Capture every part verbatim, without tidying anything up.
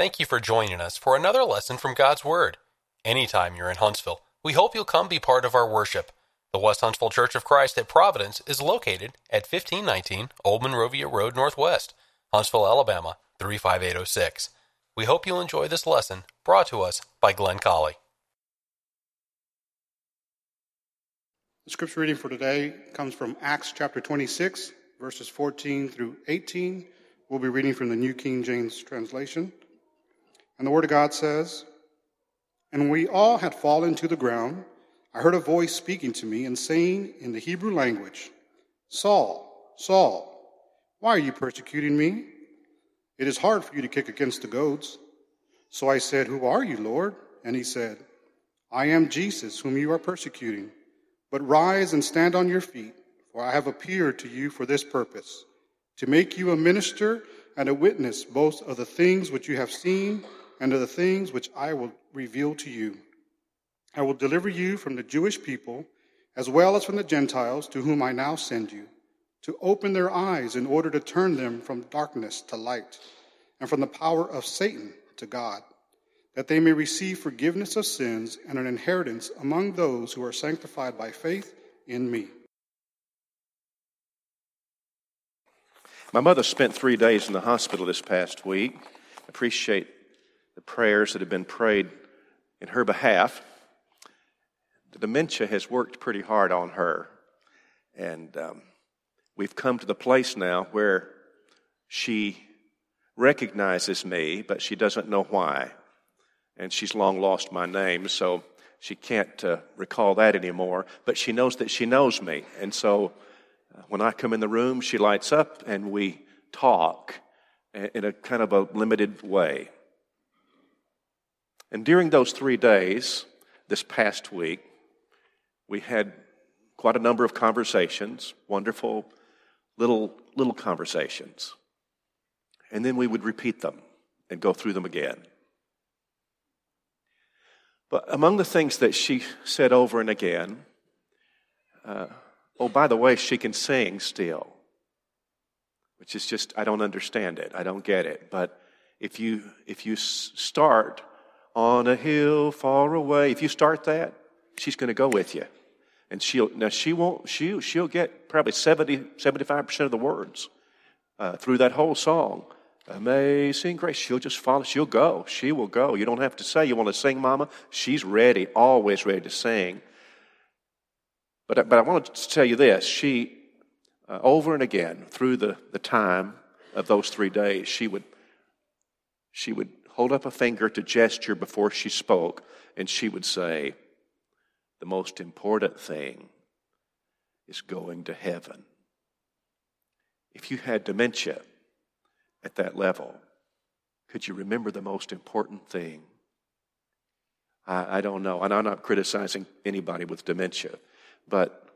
Thank you for joining us for another lesson from God's Word. Anytime you're in Huntsville, we hope you'll come be part of our worship. The West Huntsville Church of Christ at Providence is located at fifteen nineteen Old Monrovia Road Northwest, Huntsville, Alabama, three five eight oh six. We hope you'll enjoy this lesson brought to us by Glenn Colley. The scripture reading for today comes from Acts chapter twenty-six, verses fourteen through eighteen. We'll be reading from the New King James Translation. And the Word of God says, "And when we all had fallen to the ground, I heard a voice speaking to me and saying in the Hebrew language, 'Saul, Saul, why are you persecuting me? It is hard for you to kick against the goads.' So I said, 'Who are you, Lord?' And he said, 'I am Jesus, whom you are persecuting. But rise and stand on your feet, for I have appeared to you for this purpose, to make you a minister and a witness both of the things which you have seen and of the things which I will reveal to you. I will deliver you from the Jewish people as well as from the Gentiles to whom I now send you, to open their eyes in order to turn them from darkness to light and from the power of Satan to God, that they may receive forgiveness of sins and an inheritance among those who are sanctified by faith in me.'" My mother spent three days in the hospital this past week. I appreciate the prayers that have been prayed in her behalf. The dementia has worked pretty hard on her. And um, we've come to the place now where she recognizes me, but she doesn't know why. And she's long lost my name, so she can't uh, recall that anymore. But she knows that she knows me. And so uh, when I come in the room, she lights up and we talk in a kind of a limited way. And during those three days, this past week, we had quite a number of conversations, wonderful little little conversations. And then we would repeat them and go through them again. But among the things that she said over and again, uh, oh, by the way, she can sing still, which is just, I don't understand it. I don't get it. But if you if you start on a hill far away, if you start that, she's going to go with you, and she'll now she won't she she'll get probably seventy, seventy-five percent of the words uh, through that whole song. Amazing grace. She'll just follow. She'll go. She will go. You don't have to say, "You want to sing, Mama?" She's ready, always ready to sing. But, but I want to tell you this. She, uh, over and again, through the, the time of those three days, she would, she would hold up a finger to gesture before she spoke, and she would say, "The most important thing is going to heaven." If you had dementia at that level, could you remember the most important thing? I, I don't know, and I'm not criticizing anybody with dementia, but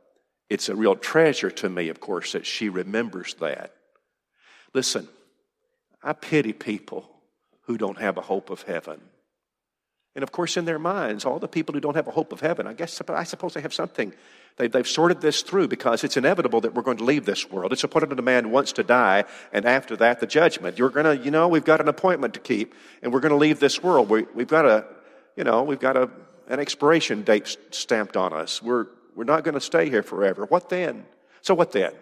it's a real treasure to me, of course, that she remembers that. Listen, I pity people who don't have a hope of heaven. And of course, in their minds, all the people who don't have a hope of heaven, I guess, I suppose they have something. They, they've sorted this through because it's inevitable that we're going to leave this world. It's appointed that a man wants to die, and after that, the judgment. You're going to, you know, we've got an appointment to keep, and we're going to leave this world. We, we've got a, you know, we've got a an expiration date stamped on us. We're we're not going to stay here forever. What then? So what then?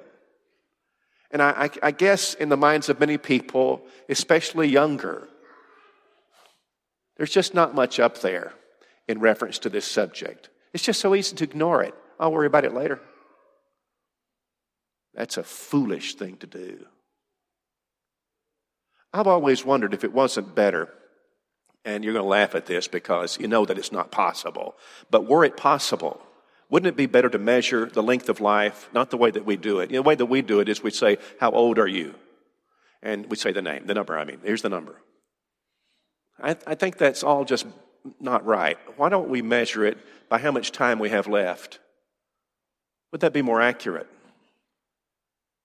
And I, I, I guess in the minds of many people, especially younger, there's just not much up there in reference to this subject. It's just so easy to ignore it. I'll worry about it later. That's a foolish thing to do. I've always wondered if it wasn't better, and you're going to laugh at this because you know that it's not possible, but were it possible, wouldn't it be better to measure the length of life, not the way that we do it? The way that we do it is we say, "How old are you?" And we say the name, the number, I mean. Here's the number. I, I think that's all just not right. Why don't we measure it by how much time we have left? Would that be more accurate?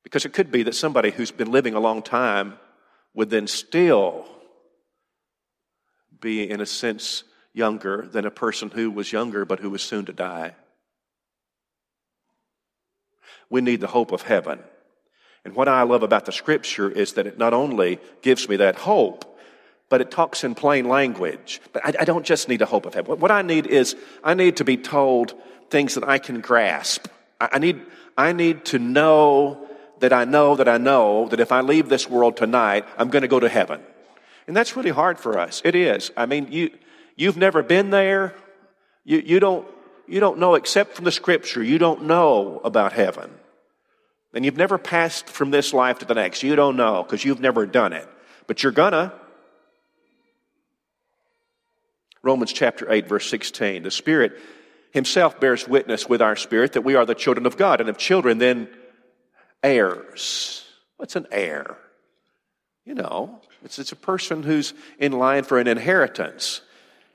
Because it could be that somebody who's been living a long time would then still be, in a sense, younger than a person who was younger but who was soon to die. We need the hope of heaven. And what I love about the Scripture is that it not only gives me that hope, but it talks in plain language. But I, I don't just need a hope of heaven. What, what I need is, I need to be told things that I can grasp. I, I need I need to know that I know that I know that if I leave this world tonight, I'm going to go to heaven. And that's really hard for us. It is. I mean, you, you've never been there. You, you don't, you don't know, except from the Scripture, you don't know about heaven. And you've never passed from this life to the next. You don't know because you've never done it. But you're gonna. Romans chapter eight, verse sixteen. The Spirit himself bears witness with our spirit that we are the children of God, and if children, then heirs. What's an heir? You know, it's, it's a person who's in line for an inheritance.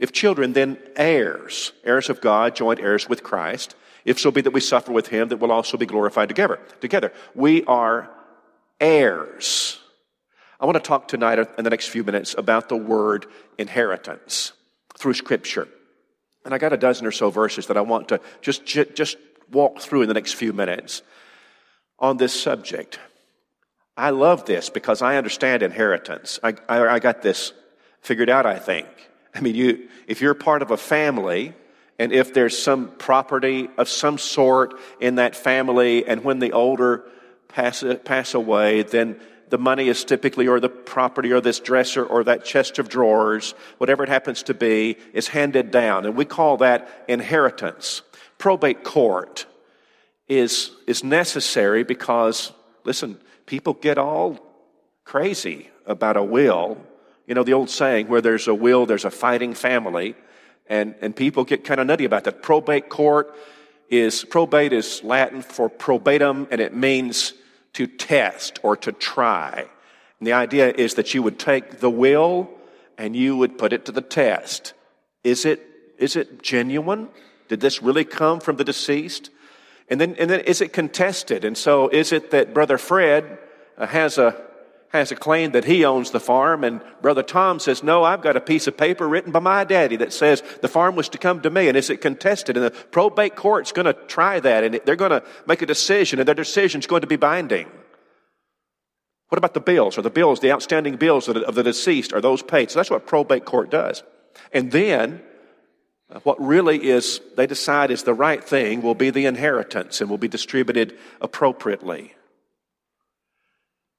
If children, then heirs, heirs of God, joint heirs with Christ, if so be that we suffer with him, that we'll also be glorified together. Together, we are heirs. I want to talk tonight in the next few minutes about the word inheritance through Scripture. And I got a dozen or so verses that I want to just, just walk through in the next few minutes on this subject. I love this because I understand inheritance. I, I, I got this figured out, I think. I mean, you if you're part of a family, and if there's some property of some sort in that family, and when the older pass, pass away, then the money is typically, or the property, or this dresser, or that chest of drawers, whatever it happens to be, is handed down. And we call that inheritance. Probate court is, is necessary because, listen, people get all crazy about a will. You know, the old saying, where there's a will, there's a fighting family. And, and people get kind of nutty about that. Probate court is, probate is Latin for probatum, and it means to test or to try. And the idea is that you would take the will and you would put it to the test. Is it is it genuine? Did this really come from the deceased? And then and then is it contested? And so is it that Brother Fred has a has a claim that he owns the farm, and Brother Tom says, no, I've got a piece of paper written by my daddy that says the farm was to come to me, and is it contested? And the probate court's going to try that, and they're going to make a decision, and their decision's going to be binding. What about the bills? Are the bills, the outstanding bills of the deceased, are those paid? So that's what probate court does. And then what really is, they decide is the right thing will be the inheritance and will be distributed appropriately.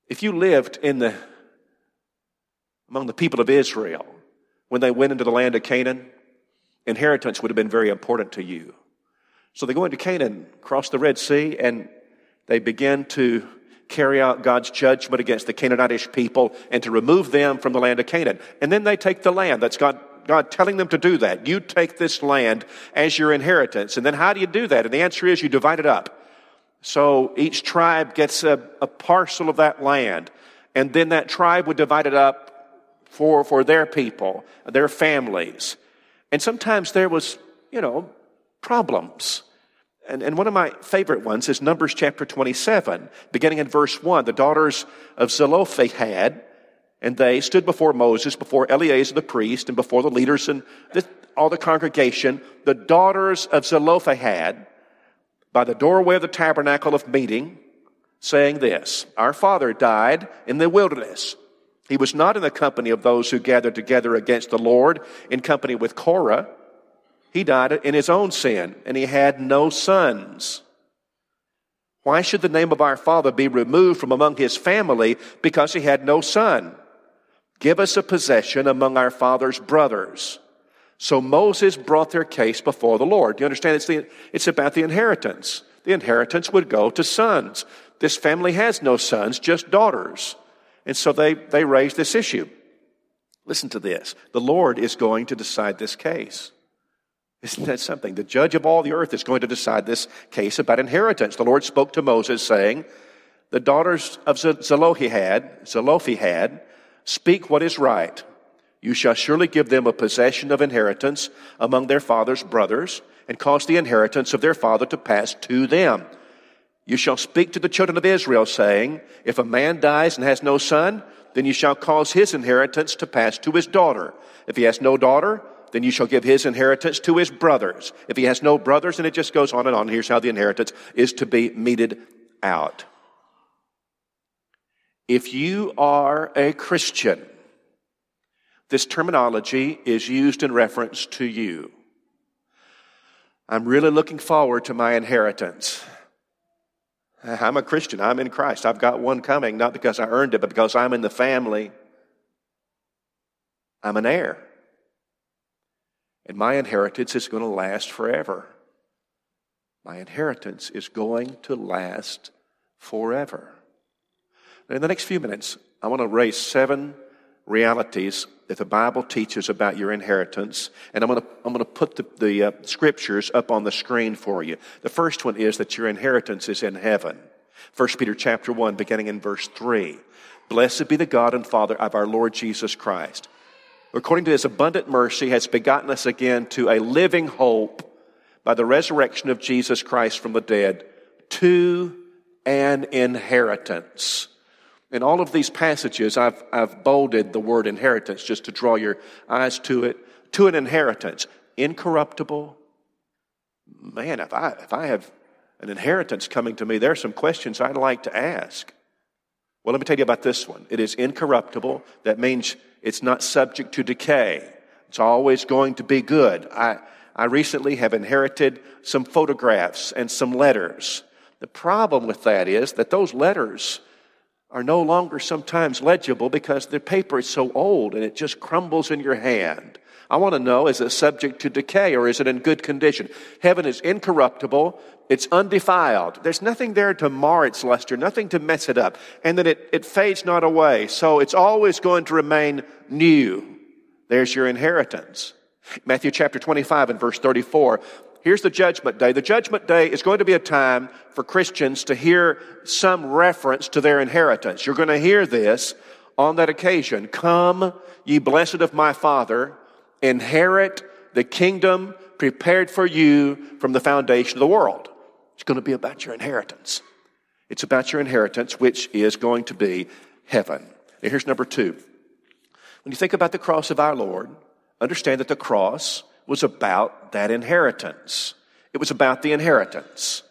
If you lived in the among the people of Israel when they went into the land of Canaan, inheritance would have been very important to you. So they go into Canaan, cross the Red Sea, and they begin to carry out God's judgment against the Canaanitish people and to remove them from the land of Canaan. And then they take the land. That's God, God telling them to do that. You take this land as your inheritance. And then how do you do that? And the answer is you divide it up. So each tribe gets a, a parcel of that land, and then that tribe would divide it up for, for their people, their families. And sometimes there was, you know, problems. And, and one of my favorite ones is Numbers chapter twenty-seven, beginning in verse one. The daughters of Zelophehad, and they stood before Moses, before Eleazar the priest, and before the leaders and the, all the congregation. The daughters of Zelophehad, by the doorway of the tabernacle of meeting, saying this, our father died in the wilderness. He was not in the company of those who gathered together against the Lord, in company with Korah. He died in his own sin, and he had no sons. Why should the name of our father be removed from among his family, because he had no son? Give us a possession among our father's brothers. So Moses brought their case before the Lord. Do you understand? It's, the, it's about the inheritance. The inheritance would go to sons. This family has no sons, just daughters. And so they, they raised this issue. Listen to this. The Lord is going to decide this case. Isn't that something? The judge of all the earth is going to decide this case about inheritance. The Lord spoke to Moses, saying, the daughters of Zelophehad, Zelophehad, speak what is right. You shall surely give them a possession of inheritance among their father's brothers, and cause the inheritance of their father to pass to them. You shall speak to the children of Israel, saying, if a man dies and has no son, then you shall cause his inheritance to pass to his daughter. If he has no daughter, then you shall give his inheritance to his brothers. If he has no brothers, and it just goes on and on. Here's how the inheritance is to be meted out. If you are a Christian, This terminology is used in reference to you. I'm really looking forward to my inheritance. I'm a Christian. I'm in Christ. I've got one coming, not because I earned it, but because I'm in the family. I'm an heir. And my inheritance is going to last forever. My inheritance is going to last forever. In the next few minutes, I want to raise seven realities that the Bible teaches about your inheritance. And I'm going to, I'm going to put the, the uh, scriptures up on the screen for you. The first one is that your inheritance is in heaven. First Peter chapter one, beginning in verse three. Blessed be the God and Father of our Lord Jesus Christ. According to his abundant mercy, has begotten us again to a living hope by the resurrection of Jesus Christ from the dead, to an inheritance. In all of these passages, I've, I've bolded the word inheritance just to draw your eyes to it. To an inheritance, incorruptible. Man, if I, if I have an inheritance coming to me, there are some questions I'd like to ask. Well, let me tell you about this one. It is incorruptible. That means it's not subject to decay. It's always going to be good. I, I recently have inherited some photographs and some letters. The problem with that is that those letters are no longer sometimes legible because the paper is so old and it just crumbles in your hand. I want to know, is it subject to decay or is it in good condition? Heaven is incorruptible. It's undefiled. There's nothing there to mar its luster, nothing to mess it up. And then it, it fades not away. So it's always going to remain new. There's your inheritance. Matthew chapter twenty-five and verse thirty-four. Here's the judgment day. The judgment day is going to be a time for Christians to hear some reference to their inheritance. You're going to hear this on that occasion. Come, ye blessed of my Father, inherit the kingdom prepared for you from the foundation of the world. It's going to be about your inheritance. It's about your inheritance, which is going to be heaven. And here's number two. When you think about the cross of our Lord, understand that the cross was about that inheritance. It was about the inheritance,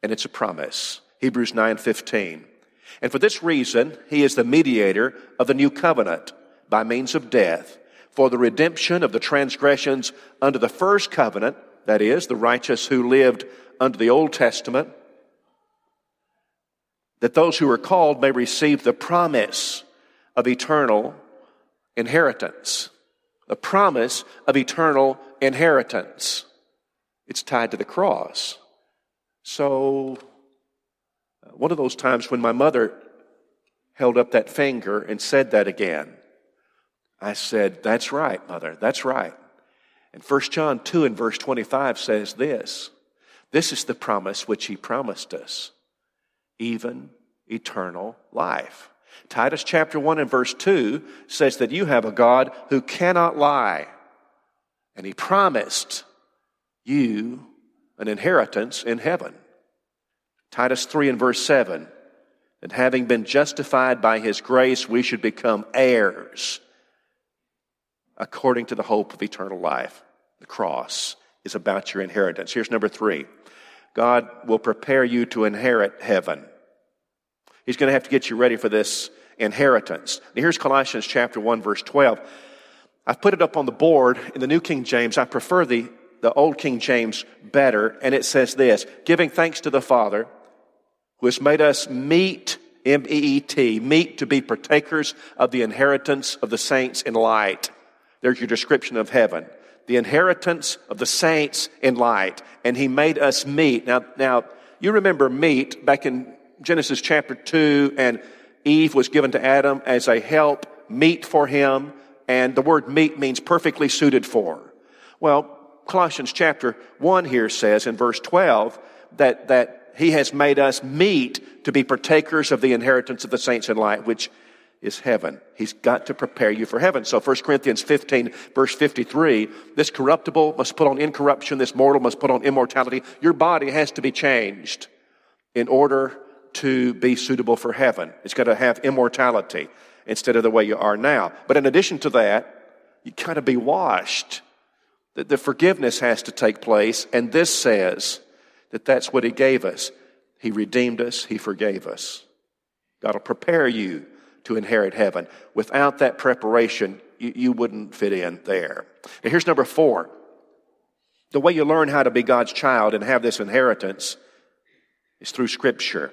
and it's a promise. Hebrews nine fifteen. And for this reason, he is the mediator of the new covenant by means of death, for the redemption of the transgressions under the first covenant, that is, the righteous who lived under the Old Testament, that those who are called may receive the promise of eternal inheritance. The promise of eternal inheritance. It's tied to the cross. So, one of those times when my mother held up that finger and said that again, I said, that's right, Mother, that's right. And First John two and verse twenty-five says this, this is the promise which he promised us, even eternal life. Titus chapter one and verse two says that you have a God who cannot lie. And he promised you an inheritance in heaven. Titus three and verse seven, that having been justified by his grace, we should become heirs according to the hope of eternal life. The cross is about your inheritance. Here's number three. God will prepare you to inherit heaven. He's going to have to get you ready for this inheritance. Now here's Colossians chapter one, verse twelve. I've put it up on the board in the New King James. I prefer the, the Old King James better. And it says this, giving thanks to the Father who has made us meet, M E E T, meet to be partakers of the inheritance of the saints in light. There's your description of heaven. The inheritance of the saints in light. And he made us meet. Now, now you remember meet back in Genesis chapter two, and Eve was given to Adam as a help, meat for him, and the word meat means perfectly suited for. Well, Colossians chapter one here says in verse twelve that, that he has made us meat to be partakers of the inheritance of the saints in light, which is heaven. He's got to prepare you for heaven. So First Corinthians fifteen, verse fifty-three, this corruptible must put on incorruption, this mortal must put on immortality. Your body has to be changed in order to be suitable for heaven. It's got to have immortality instead of the way you are now. But in addition to that, you got to be washed. The, the forgiveness has to take place, and this says that that's what he gave us. He redeemed us. He forgave us. God will prepare you to inherit heaven. Without that preparation, you, you wouldn't fit in there. Now here's number four. The way you learn how to be God's child and have this inheritance is through Scripture.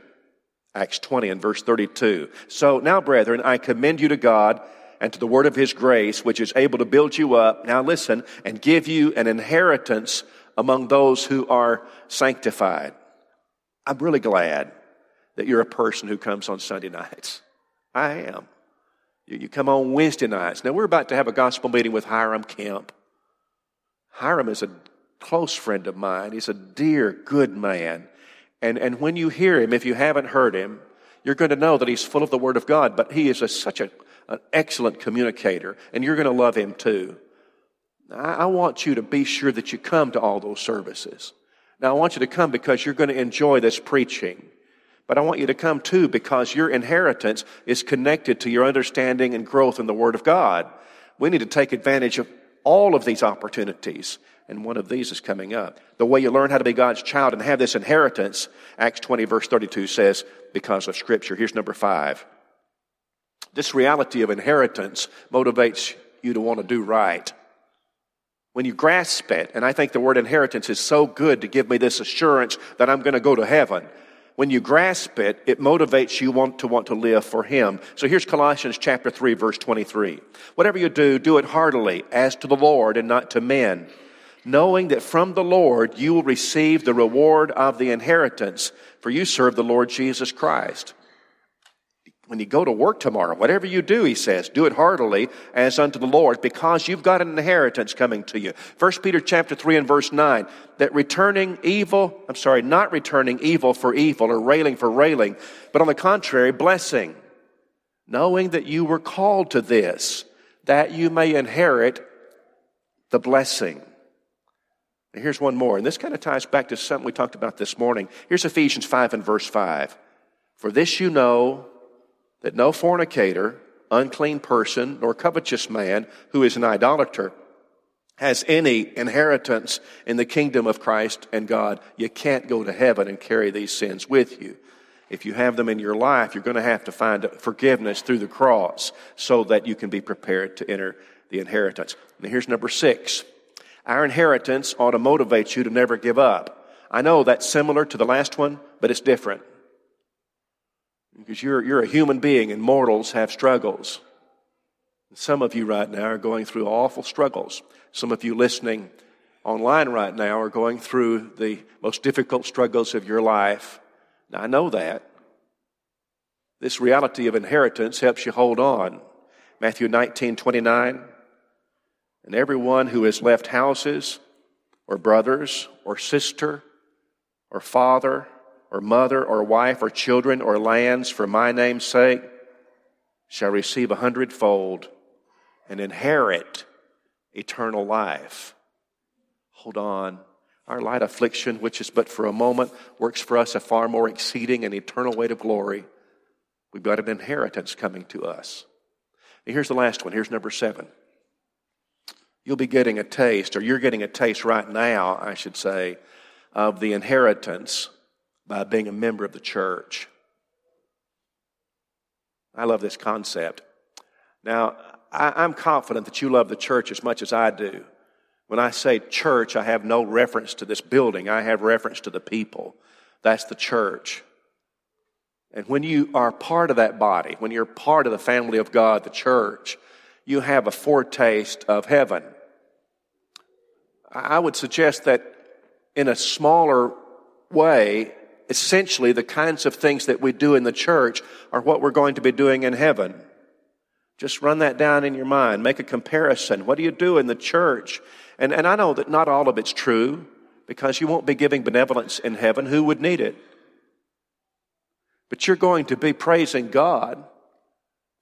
Acts twenty and verse thirty-two. So now, brethren, I commend you to God and to the word of his grace, which is able to build you up, now listen, and give you an inheritance among those who are sanctified. I'm really glad that you're a person who comes on Sunday nights. I am. You come on Wednesday nights. Now, we're about to have a gospel meeting with Hiram Kemp. Hiram is a close friend of mine. He's a dear, good man. And, and when you hear him, if you haven't heard him, you're going to know that he's full of the Word of God, but he is a, such a, an excellent communicator, and you're going to love him too. I, I want you to be sure that you come to all those services. Now, I want you to come because you're going to enjoy this preaching. But I want you to come too because your inheritance is connected to your understanding and growth in the Word of God. We need to take advantage of all of these opportunities, and one of these is coming up. The way you learn how to be God's child and have this inheritance, Acts twenty, verse thirty-two says, because of Scripture. Here's number five. This reality of inheritance motivates you to want to do right. When you grasp it, and I think the word inheritance is so good to give me this assurance that I'm going to go to heaven. When you grasp it, it motivates you want to want to live for him. So here's Colossians chapter three, verse twenty-three. Whatever you do, do it heartily, as to the Lord and not to men, knowing that from the Lord you will receive the reward of the inheritance, for you serve the Lord Jesus Christ. When you go to work tomorrow, whatever you do, he says, do it heartily as unto the Lord, because you've got an inheritance coming to you. First Peter chapter three and verse nine, that returning evil, I'm sorry, not returning evil for evil or railing for railing, but on the contrary, blessing, knowing that you were called to this, that you may inherit the blessing. And here's one more, and this kind of ties back to something we talked about this morning. Here's Ephesians five and verse five. For this you know, that no fornicator, unclean person, nor covetous man who is an idolater has any inheritance in the kingdom of Christ and God. You can't go to heaven and carry these sins with you. If you have them in your life, you're going to have to find forgiveness through the cross so that you can be prepared to enter the inheritance. And here's number six. Our inheritance ought to motivate you to never give up. I know that's similar to the last one, but it's different. Because you're you're a human being and mortals have struggles. Some of you right now are going through awful struggles. Some of you listening online right now are going through the most difficult struggles of your life. Now, I know that. This reality of inheritance helps you hold on. Matthew nineteen, twenty-nine, and everyone who has left houses or brothers or sister or father or mother, or wife, or children, or lands, for my name's sake, shall receive a hundredfold and inherit eternal life. Hold on. Our light affliction, which is but for a moment, works for us a far more exceeding and eternal weight of glory. We've got an inheritance coming to us. And here's the last one. Here's number seven. You'll be getting a taste, or you're getting a taste right now, I should say, of the inheritance by being a member of the church. I love this concept. Now, I, I'm confident that you love the church as much as I do. When I say church, I have no reference to this building. I have reference to the people. That's the church. And when you are part of that body, when you're part of the family of God, the church, you have a foretaste of heaven. I would suggest that in a smaller way, essentially, the kinds of things that we do in the church are what we're going to be doing in heaven. Just run that down in your mind. Make a comparison. What do you do in the church? And, and I know that not all of it's true, because you won't be giving benevolence in heaven. Who would need it? But you're going to be praising God.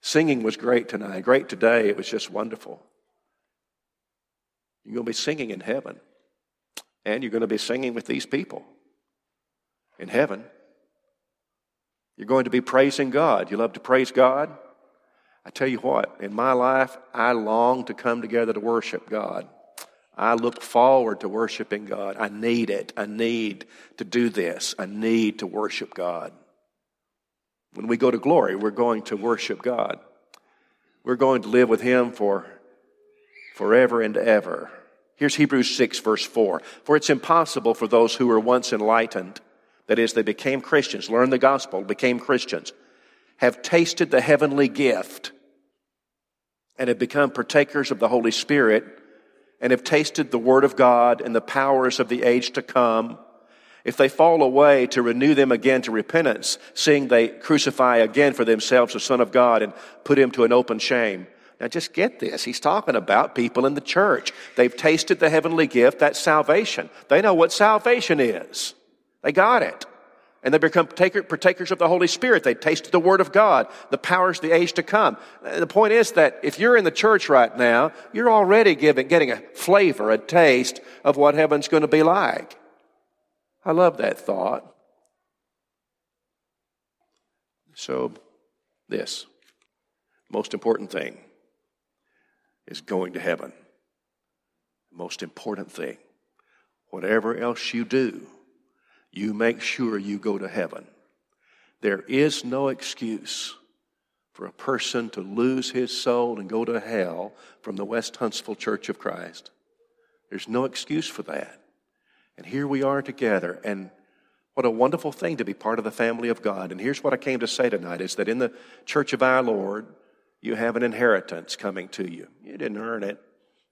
Singing was great tonight. Great today. It was just wonderful. You're going to be singing in heaven. And you're going to be singing with these people. In heaven, you're going to be praising God. You love to praise God? I tell you what, in my life, I long to come together to worship God. I look forward to worshiping God. I need it. I need to do this. I need to worship God. When we go to glory, we're going to worship God. We're going to live with Him for forever and ever. Here's Hebrews six, verse four. For it's impossible for those who were once enlightened, that is, they became Christians, learned the gospel, became Christians, have tasted the heavenly gift, and have become partakers of the Holy Spirit, and have tasted the Word of God and the powers of the age to come, if they fall away, to renew them again to repentance, seeing they crucify again for themselves the Son of God and put him to an open shame. Now just get this. He's talking about people in the church. They've tasted the heavenly gift, that's salvation. They know what salvation is. They got it. And they become partakers of the Holy Spirit. They tasted the Word of God, the powers of the age to come. The point is that if you're in the church right now, you're already giving, getting a flavor, a taste of what heaven's going to be like. I love that thought. So, this, most important thing is going to heaven. Most important thing, whatever else you do, you make sure you go to heaven. There is no excuse for a person to lose his soul and go to hell from the West Huntsville Church of Christ. There's no excuse for that. And here we are together, and what a wonderful thing to be part of the family of God. And here's what I came to say tonight, is that in the church of our Lord, you have an inheritance coming to you. You didn't earn it.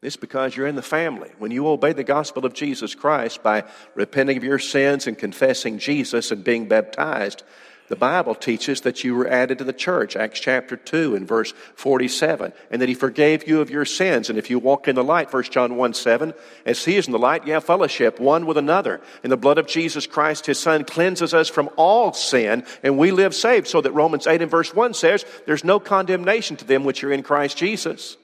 It's because you're in the family. When you obey the gospel of Jesus Christ by repenting of your sins and confessing Jesus and being baptized, the Bible teaches that you were added to the church, Acts chapter two and verse forty-seven, and that he forgave you of your sins. And if you walk in the light, First John one, seven, as he is in the light, you have fellowship one with another. And the blood of Jesus Christ, his Son, cleanses us from all sin, and we live saved, so that Romans eight and verse one says, there's no condemnation to them which are in Christ Jesus.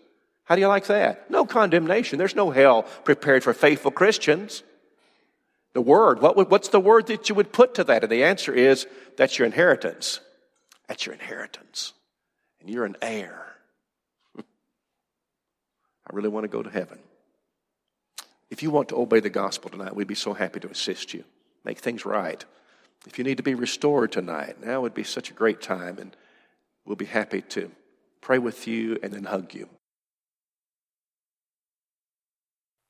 How do you like that? No condemnation. There's no hell prepared for faithful Christians. The word, what would, what's the word that you would put to that? And the answer is, that's your inheritance. That's your inheritance. And you're an heir. I really want to go to heaven. If you want to obey the gospel tonight, we'd be so happy to assist you. Make things right. If you need to be restored tonight, now would be such a great time, and we'll be happy to pray with you and then hug you.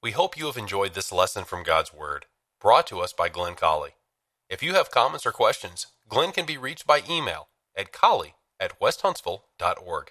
We hope you have enjoyed this lesson from God's Word, brought to us by Glenn Colley. If you have comments or questions, Glenn can be reached by email at colley at westhuntsville dot org.